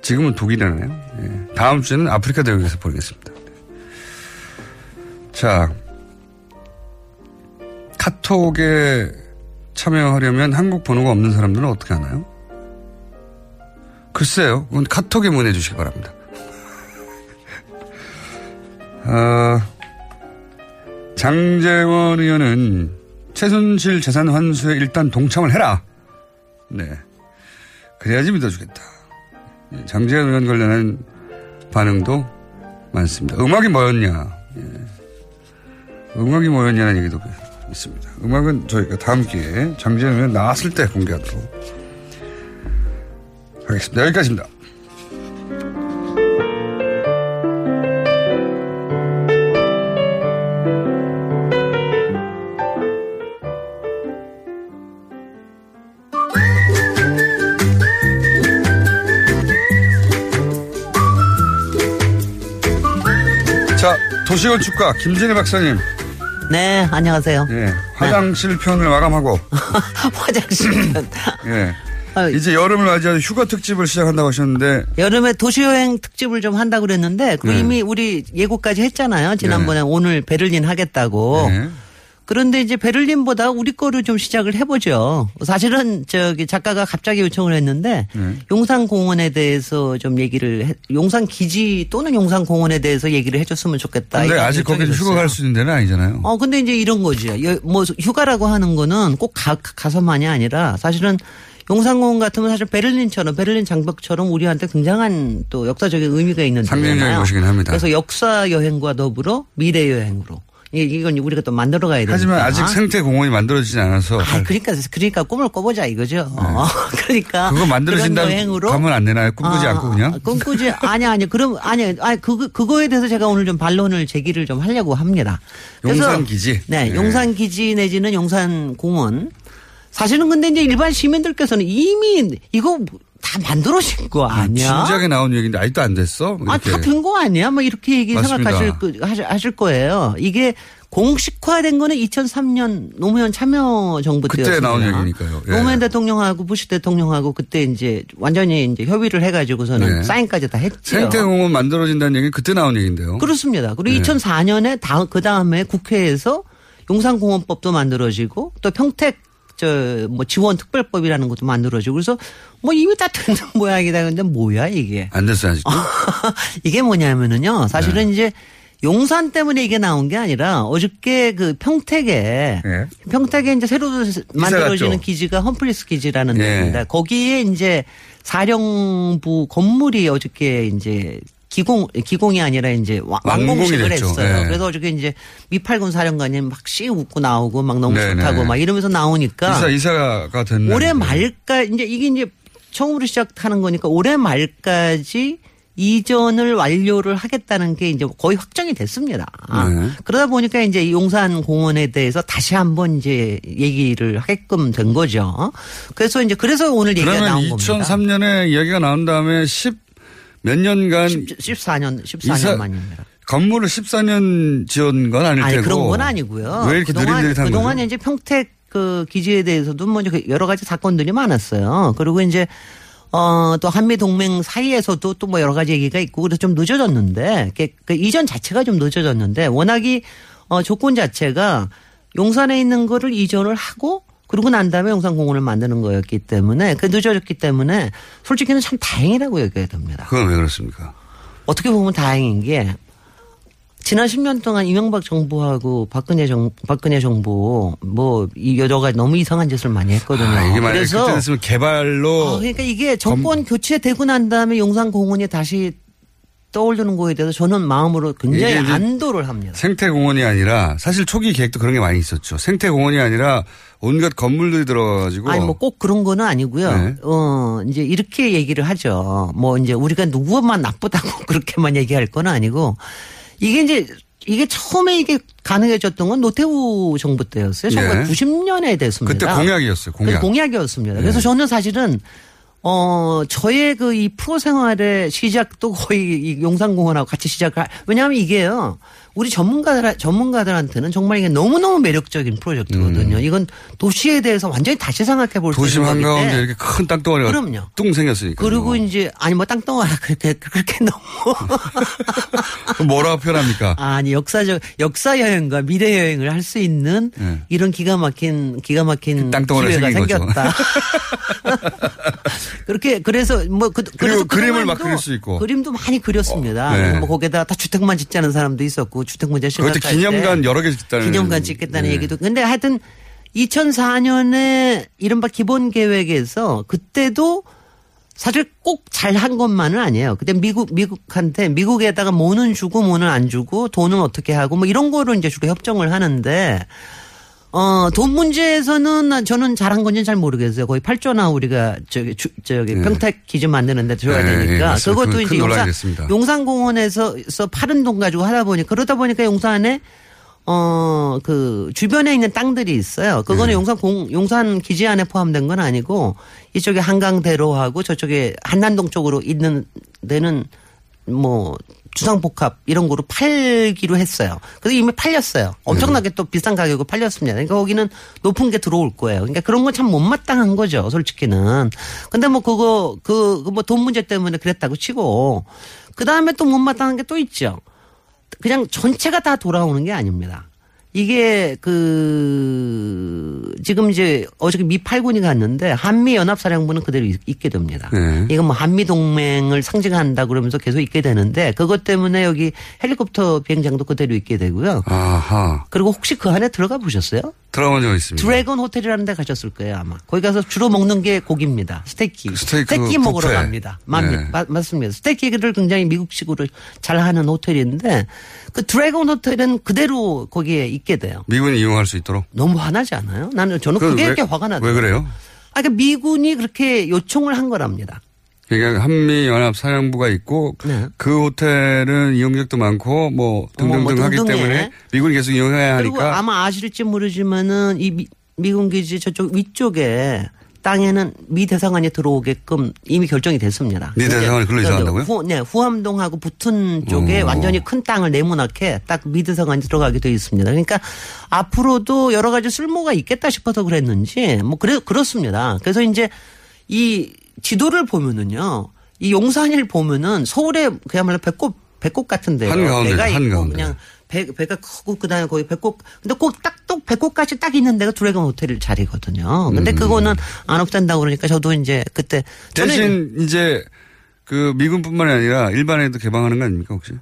지금은 독일이네요. 예. 다음 주에는 아프리카 대륙에서 보내겠습니다. 자, 카톡에 참여하려면 한국 번호가 없는 사람들은 어떻게 하나요? 글쎄요, 그건 카톡에 보내주시기 바랍니다. 어, 장재원 의원은 최순실 재산 환수에 일단 동참을 해라. 네, 그래야지 믿어주겠다. 장재현 의원 관련한 반응도 많습니다. 음악이 뭐였냐, 예. 음악이 뭐였냐는 얘기도 있습니다. 음악은 저희가 다음 기회에 장재현 의원 나왔을 때 공개하도록 하겠습니다. 여기까지입니다. 도시건축가 김진애 박사님. 네, 안녕하세요. 예, 화장실 편을 마감하고. 화장실 편. 예, 이제 여름을 맞이하여 휴가 특집을 시작한다고 하셨는데. 여름에 도시여행 특집을 좀 한다고 그랬는데 그 네. 이미 우리 예고까지 했잖아요. 지난번에 네. 오늘 베를린 하겠다고. 네. 그런데 이제 베를린보다 우리 거로 좀 시작을 해보죠. 사실은 저기 작가가 갑자기 요청을 했는데 네. 용산공원에 대해서 좀 얘기를 해, 용산기지 또는 용산공원에 대해서 얘기를 해줬으면 좋겠다. 근데 아직 거기서 휴가 갈 수 있는 데는 아니잖아요. 어, 근데 이제 이런 거지. 뭐 휴가라고 하는 거는 꼭 가, 가서만이 아니라 사실은 용산공원 같으면 사실 베를린처럼 베를린 장벽처럼 우리한테 굉장한 또 역사적인 의미가 있는 데잖아요. 그래서 역사 여행과 더불어 미래 여행으로. 이건 우리가 또 만들어 가야 되니까. 하지만 아직 생태 공원이 만들어지지 않아서. 아, 그러니까 그러니까 꿈을 꿔보자 이거죠. 네. 어, 그러니까. 그거 만들어진다면 가면 안 되나요? 꿈꾸지 아, 않고 그냥? 꿈꾸지 아니 아니 그럼 아니 아니 그 그거에 대해서 제가 오늘 좀 반론을 제기를 좀 하려고 합니다. 용산 기지. 네, 네, 용산 기지 내지는 용산 공원. 사실은 근데 이제 일반 시민들께서는 이미 이거 다 만들어진 거 아니야? 진작에 나온 얘기인데 아직도 안 됐어? 아, 다 된 거 아니야? 막 이렇게 얘기 맞습니다. 생각하실 하실, 하실 거예요. 이게 공식화된 거는 이천삼 년 노무현 참여정부 때였어요. 그때 나온 얘기니까요. 예. 노무현 대통령하고 부시 대통령하고 그때 이제 완전히 이제 협의를 해가지고서는 예. 사인까지 다 했죠. 생태공원 만들어진다는 얘기는 그때 나온 얘기인데요. 그렇습니다. 그리고 예. 이천사 년에 다, 그 다음에 국회에서 용산공원법도 만들어지고 또 평택 저 뭐 지원 특별법이라는 것도 만들어지고 그래서 뭐 이미 다 된 모양이다. 근데 뭐야 이게? 안 됐어요 아직도. 이게 뭐냐면은요. 사실은 네. 이제 용산 때문에 이게 나온 게 아니라 어저께 그 평택에 네. 평택에 이제 새로 만들어지는 갔죠. 기지가 험플리스 기지라는 네. 데입니다. 거기에 이제 사령부 건물이 어저께 이제 기공 기공이 아니라 이제 완공식을 했어요. 네. 그래서 어저께 이제 미팔군 사령관이 막 씩 웃고 나오고 막 너무 네네. 좋다고 막 이러면서 나오니까 이사 이사가 됐네. 올해 말까지 이제 이게 이제 처음으로 시작하는 거니까 올해 말까지 이전을 완료를 하겠다는 게 이제 거의 확정이 됐습니다. 네. 그러다 보니까 이제 용산 공원에 대해서 다시 한번 이제 얘기를 하게끔 된 거죠. 그래서 이제 그래서 오늘 얘기가 나온 겁니다. 이천삼 년에 얘기가 나온 다음에 십 몇 년간 십사 년 십사 년 만입니다. 건물을 십사 년 지은 건 아닐 아니, 테고. 아니 그런 건 아니고요. 왜 이렇게 느릿느릿한 거죠? 그동안 이제 평택 그 기지에 대해서도 먼저 여러 가지 사건들이 많았어요. 그리고 이제 어, 또 한미 동맹 사이에서도 또 뭐 여러 가지 얘기가 있고 그래서 좀 늦어졌는데 그, 그 이전 자체가 좀 늦어졌는데 워낙이 어, 조건 자체가 용산에 있는 거를 이전을 하고. 그러고 난 다음에 용산공원을 만드는 거였기 때문에 그 늦어졌기 때문에 솔직히는 참 다행이라고 얘기해야 됩니다. 그건 왜 그렇습니까? 어떻게 보면 다행인 게 지난 십 년 동안 이명박 정부하고 박근혜 정 박근혜 정부 뭐 이 여러 가지 너무 이상한 짓을 많이 했거든요. 아, 이게 만약에 그때 됐으면 개발로. 아, 그러니까 이게 정권 검... 교체되고 난 다음에 용산공원이 다시 떠오르는 거에 대해서 저는 마음으로 굉장히 안도를 합니다. 생태공원이 아니라 사실 초기 계획도 그런 게 많이 있었죠. 생태공원이 아니라 온갖 건물들이 들어가지고. 아니 뭐 꼭 그런 거는 아니고요. 네. 어 이제 이렇게 얘기를 하죠. 뭐 이제 우리가 누구만 나쁘다고 그렇게만 얘기할 건 아니고 이게 이제 이게 처음에 이게 가능해졌던 건 노태우 정부 때였어요. 천구백구십 년에 네. 됐습니다. 그때 공약이었어요. 공약. 그래서 공약이었습니다. 네. 그래서 저는 사실은. 어, 저의 그 이 프로 생활의 시작도 거의 이 용산공원하고 같이 시작을, 하, 왜냐하면 이게요, 우리 전문가들, 전문가들한테는 정말 이게 너무너무 매력적인 프로젝트거든요. 음. 이건 도시에 대해서 완전히 다시 생각해 볼 수 있는 건데. 도심 한가운데 이렇게 큰 땅덩어리가 그럼요. 뚱 생겼으니까. 그리고 이제, 아니 뭐 땅덩어리 그렇게, 그렇게 너무. 뭐라고 표현합니까? 아니 역사적, 역사 여행과 미래 여행을 할 수 있는 네. 이런 기가 막힌, 기가 막힌 기회가 생겼다. 그렇게 그래서 뭐 그, 그리고 그림을 막 그릴 수 있고 그림도 많이 그렸습니다. 어, 네. 뭐 거기에다 다 주택만 짓자는 사람도 있었고 주택 문제 심각할 때 기념관 여러 개 짓다는 기념관 짓겠다는 네. 얘기도. 근데 하여튼 이천사 년에 이른바 기본 계획에서 그때도 사실 꼭 잘한 것만은 아니에요. 그때 미국 미국한테 미국에다가 뭐는 주고 뭐는 안 주고 돈은 어떻게 하고 뭐 이런 거로 이제 주로 협정을 하는데. 어, 돈 문제에서는 저는 잘한 건지는 잘 모르겠어요. 거의 팔조나 우리가 저기, 주, 저기 네. 평택 기지 만드는 데 들어가야 네, 되니까. 네, 그것도 이제 용산, 용산공원에서 파른 돈 가지고 하다 보니까 그러다 보니까 용산에 어, 그 주변에 있는 땅들이 있어요. 그거는 네. 용산 공, 용산 기지 안에 포함된 건 아니고 이쪽에 한강대로하고 저쪽에 한남동 쪽으로 있는 데는 뭐 주상복합 이런 거로 팔기로 했어요. 그래서 이미 팔렸어요. 엄청나게 네. 또 비싼 가격으로 팔렸습니다. 그러니까 거기는 높은 게 들어올 거예요. 그러니까 그런 건 참 못마땅한 거죠. 솔직히는. 근데 뭐 그거 그 뭐 돈 문제 때문에 그랬다고 치고 그다음에 또 못마땅한 게 또 있죠. 그냥 전체가 다 돌아오는 게 아닙니다. 이게 그 지금 이제 어저께 미팔군이 갔는데 한미연합사령부는 그대로 있게 됩니다. 네. 이건 뭐 한미동맹을 상징한다 그러면서 계속 있게 되는데 그것 때문에 여기 헬리콥터 비행장도 그대로 있게 되고요. 아하. 그리고 혹시 그 안에 들어가 보셨어요? 들어간 적 있습니다. 드래곤 호텔이라는 데 가셨을 거예요 아마. 거기 가서 주로 먹는 게 고기입니다. 스테이키. 스테이크 스테이키 먹으러 갑니다. 네. 맞, 맞습니다. 스테이키를 굉장히 미국식으로 잘하는 호텔인데 그 드래곤 호텔은 그대로 거기에 있게 돼요. 미군이 이용할 수 있도록? 너무 화나지 않아요? 나는 저는 그게 이렇게 화가 나더라고요. 왜 그래요? 아, 그러니까 미군이 그렇게 요청을 한 거랍니다. 그러니까 한미연합사령부가 있고 네. 그 호텔은 이용객도 많고 뭐 등등등 뭐, 뭐 하기 때문에 미군이 계속 이용해야 하니까. 그리고 아마 아실지 모르지만은 이 미, 미군 기지 저쪽 위쪽에 땅에는 미 대사관이 들어오게끔 이미 결정이 됐습니다. 미 대사관이 글로 이사간다고요? 후, 네. 후암동하고 붙은 쪽에 오. 완전히 큰 땅을 네모나게 딱 미 대사관이 들어가게 돼 있습니다. 그러니까 앞으로도 여러 가지 쓸모가 있겠다 싶어서 그랬는지 뭐 그래, 그렇습니다. 그래서 이제 이 지도를 보면은요. 이 용산을 보면은 서울에 그야말로 배꼽 배꼽 같은데요. 한가운데, 배가 있고 한가운데. 그냥 배, 배가 크고 그다음에 거기 배꼽 근데 꼭 딱 또 배꼽까지 딱 있는 데가 두레강 호텔 자리거든요. 근데 음. 그거는 안 없앤다고 그러니까 저도 이제 그때 대신 이제 그 미군뿐만이 아니라 일반에도 개방하는 거 아닙니까 혹시?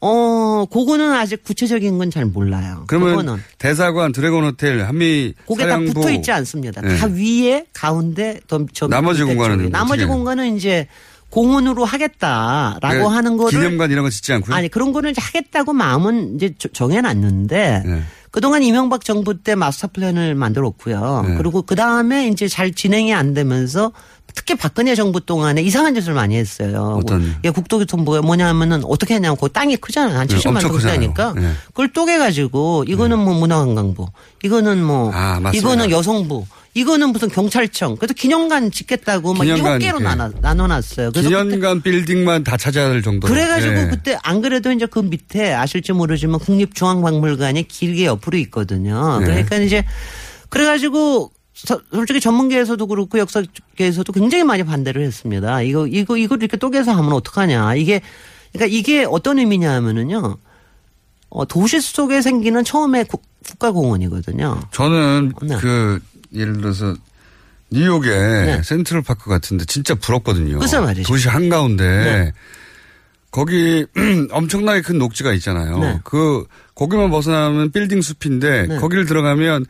어, 그거는 아직 구체적인 건 잘 몰라요. 그러면 그거는. 대사관, 드래곤 호텔, 한미 그게 사령부. 다 붙어 있지 않습니다. 네. 다 위에 가운데 더 저 나머지 공간은 나머지 공간은 이제 공원으로 하겠다라고 하는 거를. 기념관 이런 거 짓지 않고요? 아니, 그런 거는 하겠다고 마음은 이제 정해놨는데. 네. 그동안 이명박 정부 때 마스터 플랜을 만들었고요. 네. 그리고 그 다음에 이제 잘 진행이 안 되면서 특히 박근혜 정부 동안에 이상한 짓을 많이 했어요. 어떤. 예, 국토교통부가 뭐냐 하면은 어떻게 했냐면 그 땅이 크잖아요. 한 칠십만 평대니까. 네, 네. 그걸 쪼개가지고 이거는 네. 뭐 문화관광부, 이거는 뭐. 아, 이거는 여성부. 이거는 무슨 경찰청. 그래서 기념관 짓겠다고 막 일곱 개로 네. 나눠놨어요. 그래서 기념관 빌딩만 다 찾아야 할 정도로. 그래가지고 네. 그때 안 그래도 이제 그 밑에 아실지 모르지만 국립중앙박물관이 길게 옆으로 있거든요. 네. 그러니까 이제 그래가지고 솔직히 전문계에서도 그렇고 역사계에서도 굉장히 많이 반대를 했습니다. 이거 이거 이걸 이렇게 쪼개서 하면 어떡하냐. 이게 그러니까 이게 어떤 의미냐면은요. 어, 도시 속에 생기는 처음에 국, 국가공원이거든요. 저는 네. 그 예를 들어서 뉴욕의 네. 센트럴파크 같은데 진짜 부럽거든요. 무슨 말이죠? 도시 한가운데 네. 거기 엄청나게 큰 녹지가 있잖아요. 네. 그 거기만 벗어나면 빌딩 숲인데 네. 거기를 들어가면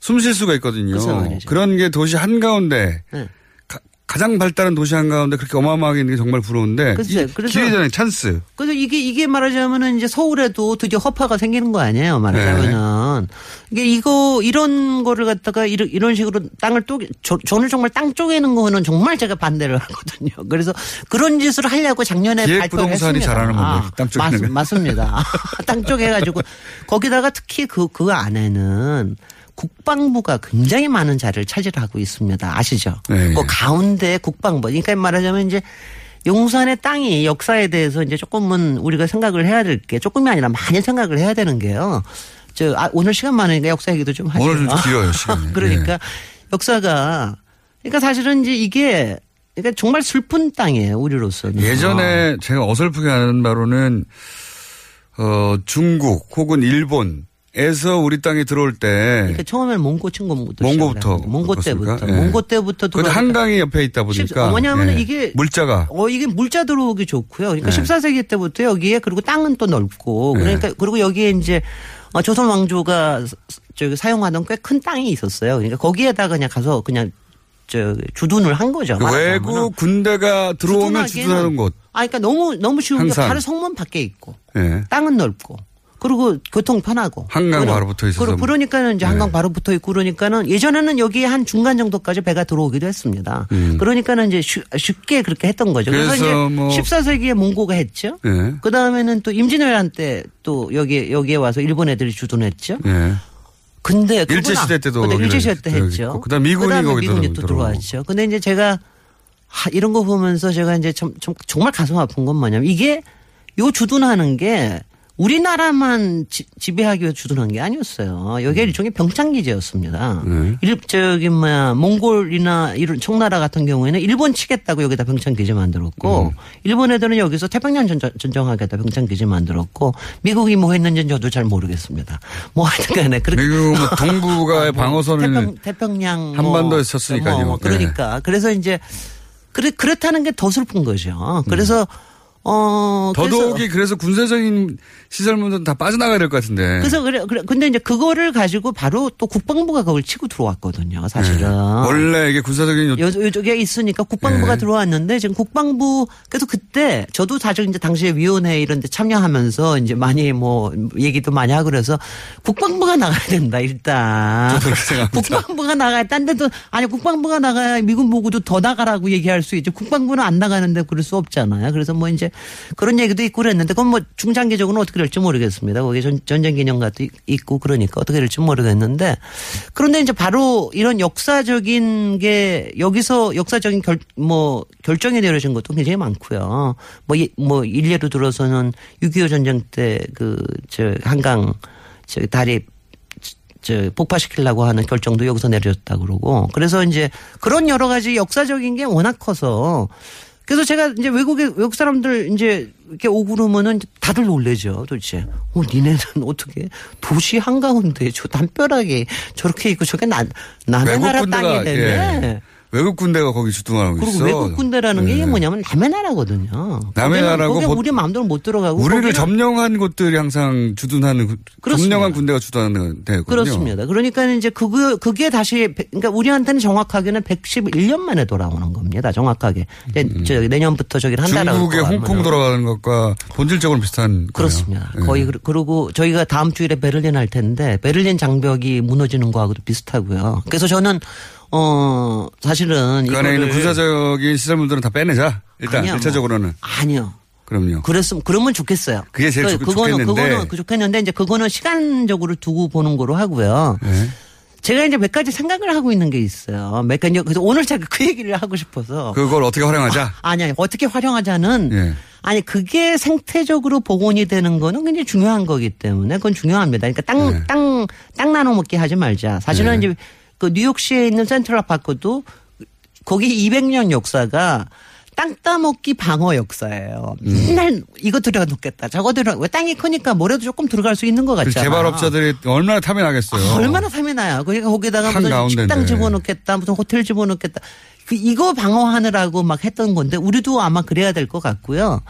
숨 쉴 수가 있거든요. 무슨 말이죠? 그런 게 도시 한가운데 네. 가, 가장 발달한 도시 한가운데 그렇게 어마어마하게 있는 게 정말 부러운데 기회잖아요. 찬스. 그래서 이게 이게 말하자면은 이제 서울에도 드디어 허파가 생기는 거 아니에요. 말하자면은. 네. 이게 이거 이런 거를 갖다가 이런 이런 식으로 땅을 쪼개 저, 저는 정말 땅 쪼개는 거는 정말 제가 반대를 하거든요. 그래서 그런 짓을 하려고 작년에 발표를 부동산이 했습니다. 잘하는 건데 아, 땅 쪼개는 맞, 맞습니다. 땅 쪼개 가지고 거기다가 특히 그 그 안에는 국방부가 굉장히 많은 자리를 차지하고 있습니다. 아시죠? 네. 그 가운데 국방부. 그러니까 말하자면 이제 용산의 땅이 역사에 대해서 이제 조금은 우리가 생각을 해야 될 게 조금이 아니라 많이 생각을 해야 되는 게요. 저 아, 오늘 시간 많으니까 역사 얘기도 좀 하죠. 오늘 좀 길어요 시간이. 그러니까 네. 역사가 그러니까 사실은 이제 이게 그러니까 정말 슬픈 땅이에요 우리로서는. 예전에 제가 어설프게 하는 바로는 어, 중국 혹은 일본. 에서 우리 땅에 들어올 때. 그러니까 처음에는 몽고 친구부터. 몽고부터. 몽고 그렇습니까? 때부터. 네. 몽고 때부터. 그런데 한강이 옆에 있다 보니까. 뭐냐면 네. 이게. 물자가. 어, 이게 물자 들어오기 좋고요. 그러니까 네. 십사 세기 때부터 여기에 그리고 땅은 또 넓고. 그러니까 네. 그리고 여기에 이제 조선 왕조가 저기 사용하던 꽤 큰 땅이 있었어요. 그러니까 거기에다가 그냥 가서 그냥 저 주둔을 한 거죠. 그 외국 군대가 들어오면 주둔하는 곳. 아, 그러니까 너무, 너무 쉬운 항상. 게 바로 성문 밖에 있고. 네. 땅은 넓고. 그리고 교통 편하고. 한강 바로 붙어 있어서. 그러니까는 이제 한강 네. 바로 붙어 있고 그러니까는 예전에는 여기에 한 중간 정도까지 배가 들어오기도 했습니다. 음. 그러니까는 이제 쉽게 그렇게 했던 거죠. 그래서, 그래서 이제 뭐 십사 세기에 몽고가 했죠. 네. 그 다음에는 또 임진왜란 때 또 여기, 여기에 와서 일본 애들이 주둔했죠. 네. 근데. 일제시대 때도. 일제시대 때 했죠. 그 다음 미군이 그다음에 거기 미군이 또 들어왔죠. 근데 이제 제가 하, 이런 거 보면서 제가 이제 참, 참, 정말 가슴 아픈 건 뭐냐면 이게 요 주둔하는 게 우리나라만 지, 지배하기 위해서 주둔한 게 아니었어요. 여기가 음. 일종의 병창기지였습니다. 네. 일적인 뭐야 몽골이나 이런 청나라 같은 경우에는 일본 치겠다고 여기다 병창기지 만들었고 음. 일본 애들은 여기서 태평양 전전, 전쟁하겠다 병창기지 만들었는지 미국이 뭐 했는지는 저도 잘 모르겠습니다. 뭐 하여튼간에 그렇게 미국 뭐 동부가 방어선을 태평, 태평양 한반도에 뭐, 있었으니까요. 뭐 그러니까 네. 그래서 이제 그렇 그렇다는 게 더 슬픈 거죠. 그래서 음. 어, 더더욱이 그래서, 그래서 군사적인 시설물들은 다 빠져나가야 될 것 같은데. 그래서 그래, 그래, 근데 이제 그거를 가지고 바로 또 국방부가 그걸 치고 들어왔거든요, 사실은. 네. 원래 이게 군사적인 요, 요쪽에 있으니까 국방부가 네. 들어왔는데 지금 국방부, 그래서 그때 저도 사실 이제 당시에 위원회 이런 데 참여하면서 이제 많이 뭐 얘기도 많이 하고 그래서 국방부가 나가야 된다, 일단. 저도 그렇게 생각합니다. 국방부가 나가야, 딴 데도, 아니, 국방부가 나가야 미군 보고도 더 나가라고 얘기할 수 있죠. 국방부는 안 나가는데 그럴 수 없잖아요. 그래서 뭐 이제 이제 그런 얘기도 있고 그랬는데 그건 뭐 중장기적으로는 어떻게 될지 모르겠습니다. 거기 전쟁 기념관도 있고 그러니까 어떻게 될지 모르겠는데 그런데 이제 바로 이런 역사적인 게 여기서 역사적인 결, 뭐 결정이 내려진 것도 굉장히 많고요. 뭐, 뭐 일례로 들어서는 육이오 전쟁 때 그 저 한강 저 다리 저 폭파시키려고 하는 결정도 여기서 내려졌다 그러고 그래서 이제 그런 여러 가지 역사적인 게 워낙 커서 그래서 제가 이제 외국에 외국 사람들 이제 이렇게 오고 그러면은 다들 놀래죠 도대체. 어 니네는 어떻게 도시 한가운데 저 담벼락에 저렇게 있고 저게 나 남의 나라 땅이 되네. 예. 외국 군대가 거기 주둔하는 거 있어. 그리고 외국 군대라는 네. 게 뭐냐면 남의 나라거든요. 남의 나라고 우리 마음대로 못 들어가고. 우리를 점령한 곳들이 항상 주둔하는 그렇습니다. 점령한 군대가 주둔하는 데거든요. 그렇습니다. 그러니까 이제 그거 그게 다시 그러니까 우리한테는 정확하게는 백십일 년 만에 돌아오는 겁니다. 정확하게 음. 저 내년부터 저기를 한다라고. 중국의 홍콩 돌아가는 것과 본질적으로 비슷한. 그렇습니다. 거예요. 거의 네. 그리고 저희가 다음 주일에 베를린 할 텐데 베를린 장벽이 무너지는 거하고도 비슷하고요. 그래서 저는. 어 사실은 그 안에 있는 군사적인 시설물들은 다 빼내자 일단 아니요, 일차적으로는 뭐. 아니요. 그럼요. 그랬으면 그러면 좋겠어요. 그게 제일 그러니까 좋, 그거는, 좋겠는데 그거는 그거는 좋겠는데 이제 그거는 시간적으로 두고 보는 거로 하고요. 네. 제가 이제 몇 가지 생각을 하고 있는 게 있어요. 몇 가지 그래서 오늘 제가 그 얘기를 하고 싶어서 그걸 어떻게 활용하자? 아, 아니 아니 어떻게 활용하자는. 네. 아니 그게 생태적으로 복원이 되는 거는 굉장히 중요한 거기 때문에 그건 중요합니다. 그러니까 땅 땅 땅 네. 나눠 먹기 하지 말자. 사실은 네. 이제. 그 뉴욕시에 있는 센트럴 파크도 거기 이백 년 역사가 땅 따먹기 방어 역사예요. 맨날 음. 이거 들여놓겠다. 저거 들여놓겠다. 땅이 크니까 뭐래도 조금 들어갈 수 있는 것 같잖아요. 개발업자들이 얼마나 탐이 나겠어요. 아, 얼마나 탐이 나요. 그러니까 거기다가 무슨 가운데네. 식당 집어넣겠다. 무슨 호텔 집어넣겠다. 그 이거 방어하느라고 막 했던 건데 우리도 아마 그래야 될 것 같고요.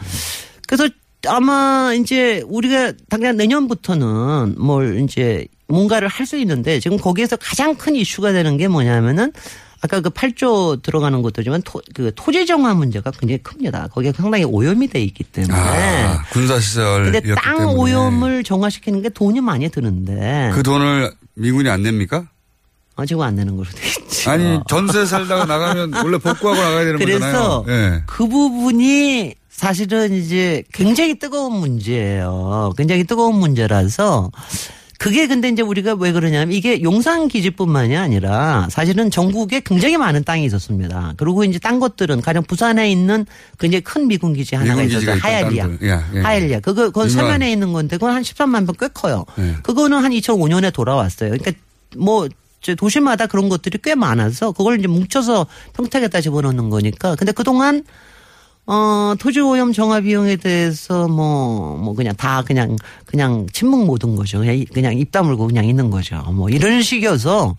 그래서 아마 이제 우리가 당장 내년부터는 뭘 이제 뭔가를 할 수 있는데 지금 거기에서 가장 큰 이슈가 되는 게 뭐냐면은 아까 그 팔 조 들어가는 것도지만 토, 그 토지 정화 문제가 굉장히 큽니다. 거기에 상당히 오염이 돼 있기 때문에. 아, 군사시설. 근데 땅 때문에. 오염을 정화시키는 게 돈이 많이 드는데. 그 돈을 미군이 안 냅니까? 아, 지금 안 내는 걸로 돼 있지. 아니, 전세 살다가 나가면 원래 복구하고 나가야 되는 거잖아요. 그래서 네. 그 부분이 사실은 이제 굉장히 뜨거운 문제예요. 굉장히 뜨거운 문제라서 그게 근데 이제 우리가 왜 그러냐면 이게 용산기지뿐만이 아니라 사실은 전국에 굉장히 많은 땅이 있었습니다. 그리고 이제 딴 것들은 가령 부산에 있는 굉장히 큰 미군기지 하나가 있어서 하얄리아. 예, 예. 하얄리아. 그거, 그건 유명. 서면에 있는 건데 그건 한 십삼만 평 꽤 커요. 예. 그거는 한 이천오 년에 돌아왔어요. 그러니까 뭐 도시마다 그런 것들이 꽤 많아서 그걸 이제 뭉쳐서 평택에다 집어넣는 거니까. 근데 그동안 어, 토지 오염 정화 비용에 대해서 뭐, 뭐 그냥 다 그냥, 그냥 침묵 모든 거죠. 그냥, 그냥 입 다물고 그냥 있는 거죠. 뭐 이런 식이어서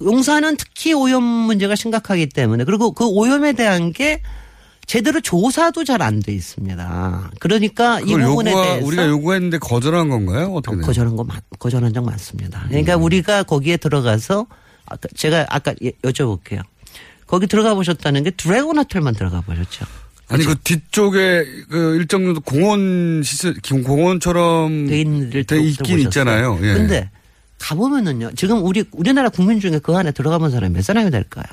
용산은 특히 오염 문제가 심각하기 때문에 그리고 그 오염에 대한 게 제대로 조사도 잘 안 돼 있습니다. 그러니까 이 부분에 요구하, 대해서 우리가 요구했는데 거절한 건가요? 어떻게 돼요? 거절한 거, 거절한 적 많습니다. 그러니까 음. 우리가 거기에 들어가서 아까 제가 아까 여쭤볼게요. 거기 들어가 보셨다는 게 드래곤 호텔만 들어가 보셨죠? 아니 그렇죠? 그 뒤쪽에 그 일정 정도 공원 시설 공원처럼 돼 있긴 있잖아요. 그런데 예. 가 보면은요. 지금 우리 우리나라 국민 중에 그 안에 들어가본 사람이 몇 사람이 될까요?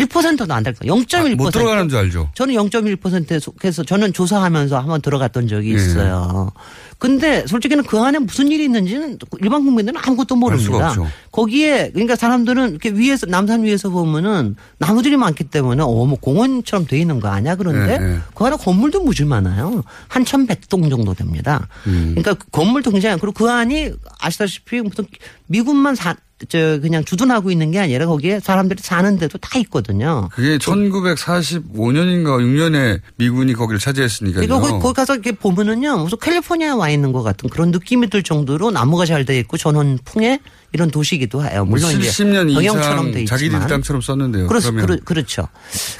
일 퍼센트도 안 될까요? 영 점 일 퍼센트. 아, 못 들어가는 줄 알죠. 저는 영 점 일 퍼센트에 속해서 저는 조사하면서 한번 들어갔던 적이 있어요. 예. 근데 솔직히는 그 안에 무슨 일이 있는지는 일반 국민들은 아무것도 모릅니다. 알 수가 없죠. 거기에 그러니까 사람들은 이렇게 위에서 남산 위에서 보면은 나무들이 많기 때문에 어머 공원처럼 돼 있는 거 아니야? 그런데 예, 예. 그 안에 건물도 무지 많아요. 한 천백 동 정도 됩니다. 음. 그러니까 건물도 굉장히 그리고 그 안이 아시다시피 무슨 미군만 사 저 그냥 주둔하고 있는 게 아니라 거기에 사람들이 사는데도 다 있거든요. 그게 천구백사십오 년인가 육 년에 미군이 거기를 차지했으니까요. 그러니까 거기, 거기 가서 이렇게 보면은요, 무슨 캘리포니아에 와 있는 것 같은 그런 느낌이 들 정도로 나무가 잘 돼 있고 전원풍에 이런 도시기도 해요. 물론 이제 병영처럼 돼 있지만 자기들 땅처럼 썼는데요. 그렇, 그러, 그렇죠.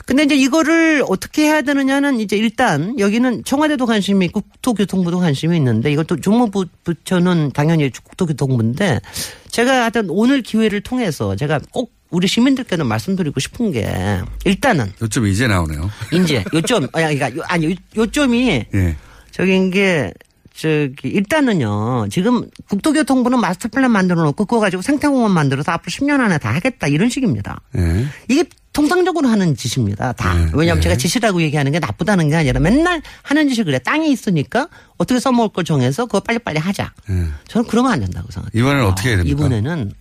근데 이제 이거를 어떻게 해야 되느냐는 이제 일단 여기는 청와대도 관심이 있고 국토교통부도 관심이 있는데 이것도 조무부 부처는 당연히 국토교통부인데 제가 하여튼 오늘 기회를 통해서 제가 꼭 우리 시민들께는 말씀드리고 싶은 게 일단은 요점이 이제 나오네요. 이제 요점 아니 그러니까 아니 요점이 예. 저긴 게 저기 일단은요. 지금 국토교통부는 마스터플랜 만들어 놓고 그거 가지고 생태공원 만들어서 앞으로 십 년 안에 다 하겠다 이런 식입니다. 네. 이게 통상적으로 하는 짓입니다. 다. 네. 왜냐하면 네. 제가 짓이라고 얘기하는 게 나쁘다는 게 아니라 맨날 하는 짓이 그래. 땅이 있으니까 어떻게 써먹을 걸 정해서 그거 빨리빨리 하자. 네. 저는 그러면 안 된다고 생각해요. 이번에는 어떻게 해야 됩니까? 이번에는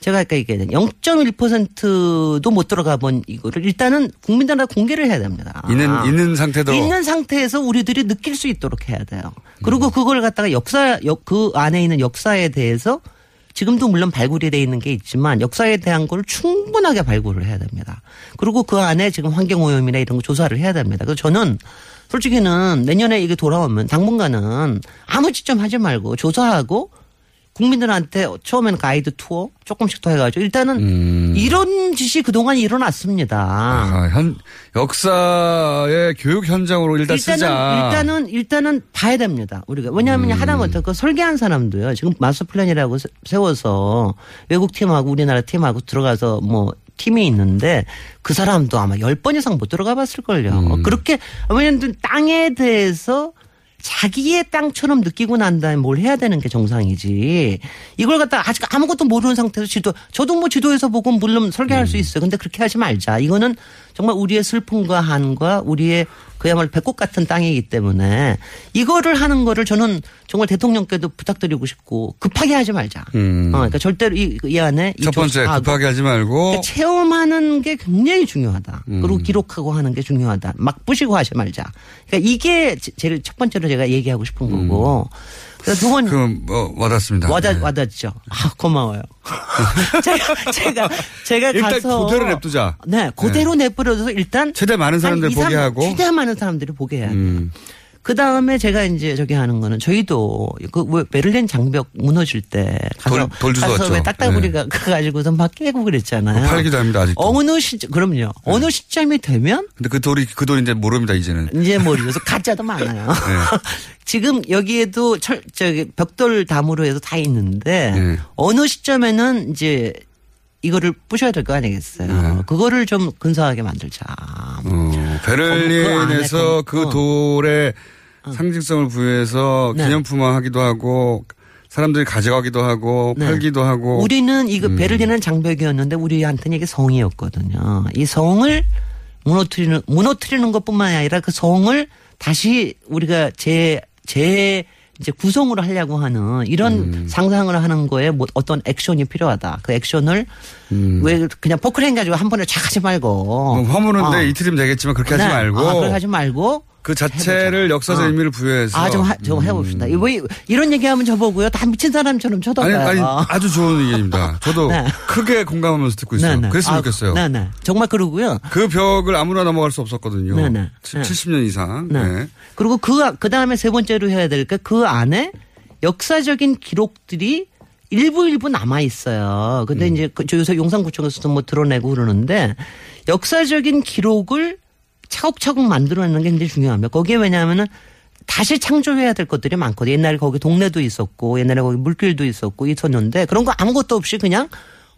제가 아까 얘기했던 영 점 일 퍼센트도 못 들어가 본 이거를 일단은 국민들한테 공개를 해야 됩니다. 있는, 아. 있는 상태도. 있는 상태에서 우리들이 느낄 수 있도록 해야 돼요. 그리고 음. 그걸 갖다가 역사, 역, 그 안에 있는 역사에 대해서 지금도 물론 발굴이 돼 있는 게 있지만 역사에 대한 걸 충분하게 발굴을 해야 됩니다. 그리고 그 안에 지금 환경오염이나 이런 거 조사를 해야 됩니다. 그래서 저는 솔직히는 내년에 이게 돌아오면 당분간은 아무 짓 좀 하지 말고 조사하고 국민들한테 처음에는 가이드 투어 조금씩 더 해가지고 일단은 음. 이런 짓이 그동안 일어났습니다. 아, 현, 역사의 교육 현장으로 일단 일단은, 쓰자. 일단은 일단은 봐야 됩니다. 우리가 왜냐하면 음. 하다못해 그 설계한 사람도요. 지금 마스터 플랜이라고 세워서 외국 팀하고 우리나라 팀하고 들어가서 뭐 팀이 있는데 그 사람도 아마 열 번 이상 못 들어가 봤을걸요. 음. 그렇게 왜냐하면 땅에 대해서 자기의 땅처럼 느끼고 난 다음에 뭘 해야 되는 게 정상이지. 이걸 갖다가 아직 아무것도 모르는 상태에서 지도, 저도 뭐 지도에서 보고 물론 설계할 음. 수 있어요. 근데 그렇게 하지 말자. 이거는 정말 우리의 슬픔과 한과 우리의 그야말로 배꼽 같은 땅이기 때문에 이거를 하는 거를 저는 정말 대통령께도 부탁드리고 싶고 급하게 하지 말자. 음. 어, 그러니까 절대로 이, 이 안에 첫 이 번째 급하게 하지 말고 그러니까 체험하는 게 굉장히 중요하다. 음. 그리고 기록하고 하는 게 중요하다. 막 부시고 하지 말자. 그러니까 이게 제일 첫 번째로 제가 얘기하고 싶은 음. 거고. 그건 그럼 어, 와닿습니다. 와닿 네. 와닿죠. 아 고마워요. 제가 제가 제가 일단 가서 그대로 냅두자. 네, 그대로 네. 내버려둬서 일단 최대 많은 사람들 보게 하고 최대 많은 사람들이 보게 해야 돼요. 음. 그 다음에 제가 이제 저기 하는 거는 저희도 그 베를린 장벽 무너질 때 가서 돌, 가서 왜 딱따구리가 네. 가지고서 막 깨고 그랬잖아요. 팔기도 합니다 아직도. 어느 시 그럼요. 네. 어느 시점이 되면. 근데 그 돌이 그 돌이 이제 모릅니다 이제는. 이제 모르면서 가짜도 많아요. 네. 지금 여기에도 철 저기 벽돌 담으로 해서 다 있는데 네. 어느 시점에는 이제 이거를 부셔야 될 거 아니겠어요. 네. 그거를 좀 근사하게 만들자. 어, 베를린에서 그, 그 돌의 어. 상징성을 부여해서 네. 기념품화하기도 하고 사람들이 가져가기도 하고 네. 팔기도 하고. 우리는 이거 음. 베를린은 장벽이었는데 우리한테는 이게 성이었거든요. 이 성을 무너뜨리는 무너뜨리는 것뿐만 아니라 그 성을 다시 우리가 재 재 이제 구성으로 하려고 하는 이런 음. 상상을 하는 거에 뭐 어떤 액션이 필요하다. 그 액션을 음. 왜 그냥 포크레인 가지고 한 번에 착 하지 말고. 화무는데 어. 이틀이면 되겠지만 그렇게 네. 하지 말고. 아, 그렇게 하지 말고. 그 자체를 해보자. 역사적 어. 의미를 부여해서. 아, 좀, 하, 좀 해봅시다. 음. 왜 이런 얘기하면 저보고요. 다 미친 사람처럼 쳐다봐요. 아니, 아니 아주 좋은 얘기입니다. 저도 네. 크게 공감하면서 듣고 있어요. 네, 네. 그랬으면 아, 좋겠어요. 네, 네. 정말 그러고요. 그 벽을 아무나 넘어갈 수 없었거든요. 네, 네. 네. 칠십 년 이상. 네. 네. 그리고 그, 그 다음에 세 번째로 해야 될 게 그 안에 역사적인 기록들이 일부 일부 남아 있어요. 근데 음. 이제 저 요새 용산구청에서도 뭐 드러내고 그러는데 역사적인 기록을 차곡차곡 만들어내는 게 굉장히 중요합니다. 거기에 왜냐하면은 다시 창조해야 될 것들이 많거든요. 옛날에 거기 동네도 있었고 옛날에 거기 물길도 있었고 있었는데 그런 거 아무것도 없이 그냥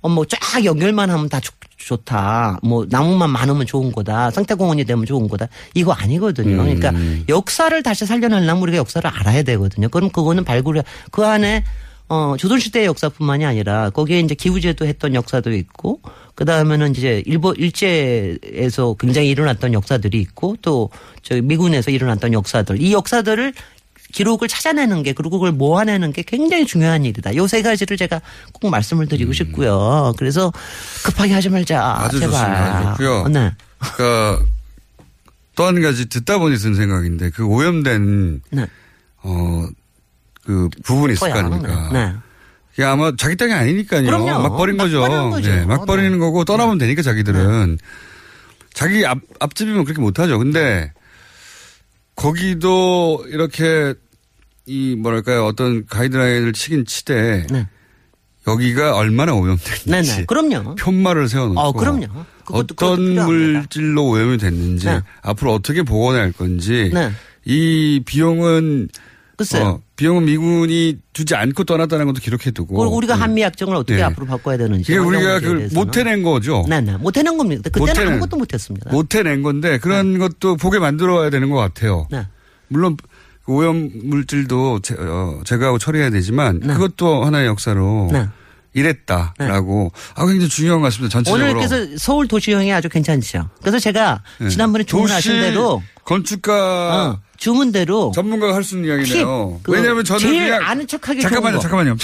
뭐 쫙 연결만 하면 다 좋다. 뭐 나무만 많으면 좋은 거다. 생태공원이 되면 좋은 거다. 이거 아니거든요. 그러니까 역사를 다시 살려내려면 우리가 역사를 알아야 되거든요. 그럼 그거는 발굴해. 그 안에 어, 조선시대의 역사뿐만이 아니라 거기에 이제 기우제도 했던 역사도 있고 그 다음에는 이제 일본, 일제에서 굉장히 일어났던 역사들이 있고 또 저희 미군에서 일어났던 역사들. 이 역사들을 기록을 찾아내는 게 그리고 그걸 모아내는 게 굉장히 중요한 일이다. 요 세 가지를 제가 꼭 말씀을 드리고 음. 싶고요. 그래서 급하게 하지 말자. 아주 제발. 좋습니다. 좋고요. 네. 그러니까 또 한 가지 듣다 보니 든 생각인데 그 오염된 네. 어. 그 부분이 있을 거 아닙니까? 네. 이게 아마 자기 땅이 아니니까요. 그럼요. 막 버린 막 거죠. 거죠. 네, 막 버리는 네. 거고 떠나면 네. 되니까 자기들은. 네. 자기 앞, 앞집이면 그렇게 못하죠. 근데 거기도 이렇게 이 뭐랄까요. 어떤 가이드라인을 치긴 치되 네. 여기가 얼마나 오염됐는지. 네, 네. 그럼요. 편말을 세워놓고. 어, 그럼요. 그것도, 어떤 물질로 오염이 됐는지 네. 앞으로 어떻게 복원할 건지 네. 이 비용은 어, 비용은 미군이 주지 않고 떠났다는 것도 기록해두고. 우리가 한미약정을 어떻게 네. 앞으로 바꿔야 되는지. 우리가 그걸 못해낸 거죠. 네, 네. 못해낸 겁니다. 그때는 못해낸, 아무것도 못했습니다. 못해낸 건데 그런 네. 것도 보게 만들어야 되는 것 같아요. 네. 물론 오염물질도 제, 어, 제거하고 처리해야 되지만 네. 그것도 하나의 역사로 네. 이랬다라고. 네. 아, 굉장히 중요한 것 같습니다. 전체적으로. 오늘 그래서 서울 도시형이 아주 괜찮죠. 그래서 제가 지난번에 네. 주문하신 대로. 건축가. 어, 주문대로. 전문가가 할 수 있는 이야기네요. 그 왜냐하면 저는 제일 그냥. 아는 척하기 잠깐만요, 잠깐만요.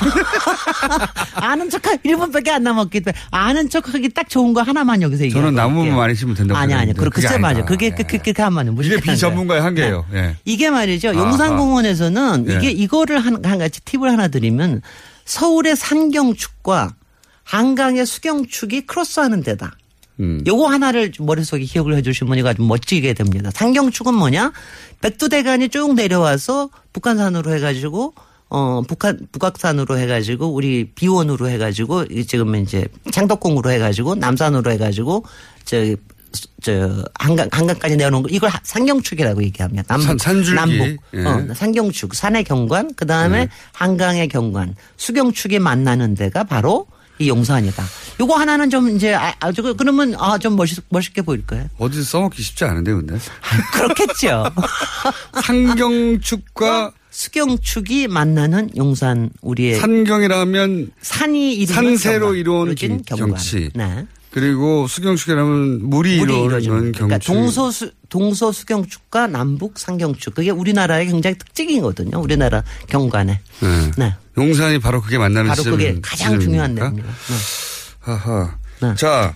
아는 척하기 일 분밖에 안 남았기 때문에 아는 척하기 딱 좋은 거 하나만 여기서 얘기해요. 저는 나무만 많이 심으면 된다고 생각합니다. 아니, 아니. 그렇게 글쎄 말이죠. 그게 그렇게 하면 무식한 이게 비전문가의 한계예요. 네. 네. 이게 말이죠. 아하. 용산공원에서는 네. 이게 이거를 한, 한 가지 팁을 하나 드리면 서울의 산경축과 한강의 수경축이 크로스하는 데다. 음. 요거 하나를 머릿속에 기억을 해 주신 분이 아주 멋지게 됩니다. 산경축은 뭐냐? 백두대간이 쭉 내려와서 북한산으로 해가지고 어 북한 북악산으로 해가지고 우리 비원으로 해가지고 지금 이제 창덕궁으로 해가지고 남산으로 해가지고 저기 저 한강 한강까지 내려오는 거 이걸 산경축이라고 얘기합니다. 남북 산, 남북 예. 어, 산경축 산의 경관 그 다음에 예. 한강의 경관 수경축이 만나는 데가 바로 이 용산이다. 요거 하나는 좀 이제 아주 그러면 아 좀 멋있 멋있게 보일 거예요. 어디서 써먹기 쉽지 않은데 근데. 그렇겠죠. 산경축과 수경축이 만나는 용산 우리의 산경이라면 산이 산세로 이루어진 경관. 경관. 경치. 네. 그리고 수경축이라면 물이, 물이 이루어지는 경치. 그러니까 동서수, 동서수경축과 남북 산경축. 그게 우리나라의 굉장히 특징이거든요. 우리나라 경관에. 네. 네. 용산이 바로 그게 만나는 바로 시점입니다. 바로 그게 가장 중요한 데입니다. 네. 하하. 네. 자,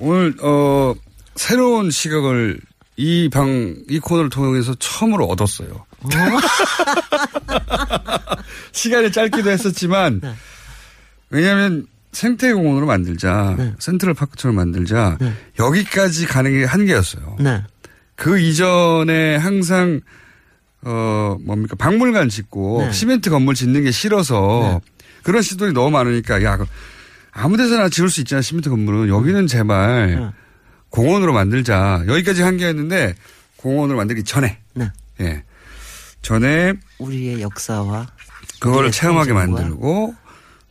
오늘 어, 새로운 시각을 이 방, 이 코너를 통해서 처음으로 얻었어요. 어? 시간이 짧기도 했었지만 네. 왜냐하면 생태공원으로 만들자. 네. 센트럴파크처럼 만들자. 네. 여기까지 가는 게 한계였어요. 네. 그 이전에 항상 어 뭡니까 박물관 짓고 네. 시멘트 건물 짓는 게 싫어서 네. 그런 시도들이 너무 많으니까 야 아무 데서나 지을 수 있잖아 시멘트 건물은. 여기는 제발 네. 공원으로 만들자. 여기까지 한계였는데 공원으로 만들기 전에 네. 예. 전에 우리의 역사와 그거를 체험하게 만들고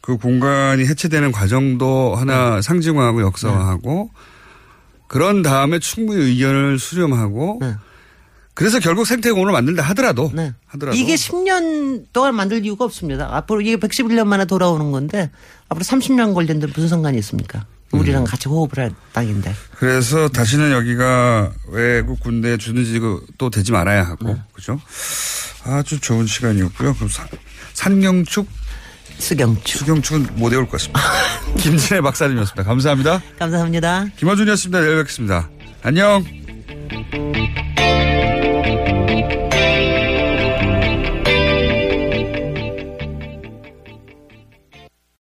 그 공간이 해체되는 과정도 하나 네. 상징화하고 역사화하고 네. 그런 다음에 충분히 의견을 수렴하고 네. 그래서 결국 생태공원을 만든다 하더라도, 네. 하더라도 이게 십 년 동안 만들 이유가 없습니다. 앞으로 이게 백십일 년 만에 돌아오는 건데 앞으로 삼십 년 걸리는데 무슨 상관이 있습니까? 우리랑 음. 같이 호흡을 할 땅인데. 그래서 다시는 여기가 외국 군대에 주둔지도 되지 말아야 하고 네. 그렇죠? 아주 좋은 시간이었고요. 그럼 산, 산경축 수경축. 수경축은 못 외울 것 같습니다. 김진애 박사님이었습니다. 감사합니다. 감사합니다. 김어준이었습니다. 내일 뵙겠습니다. 안녕.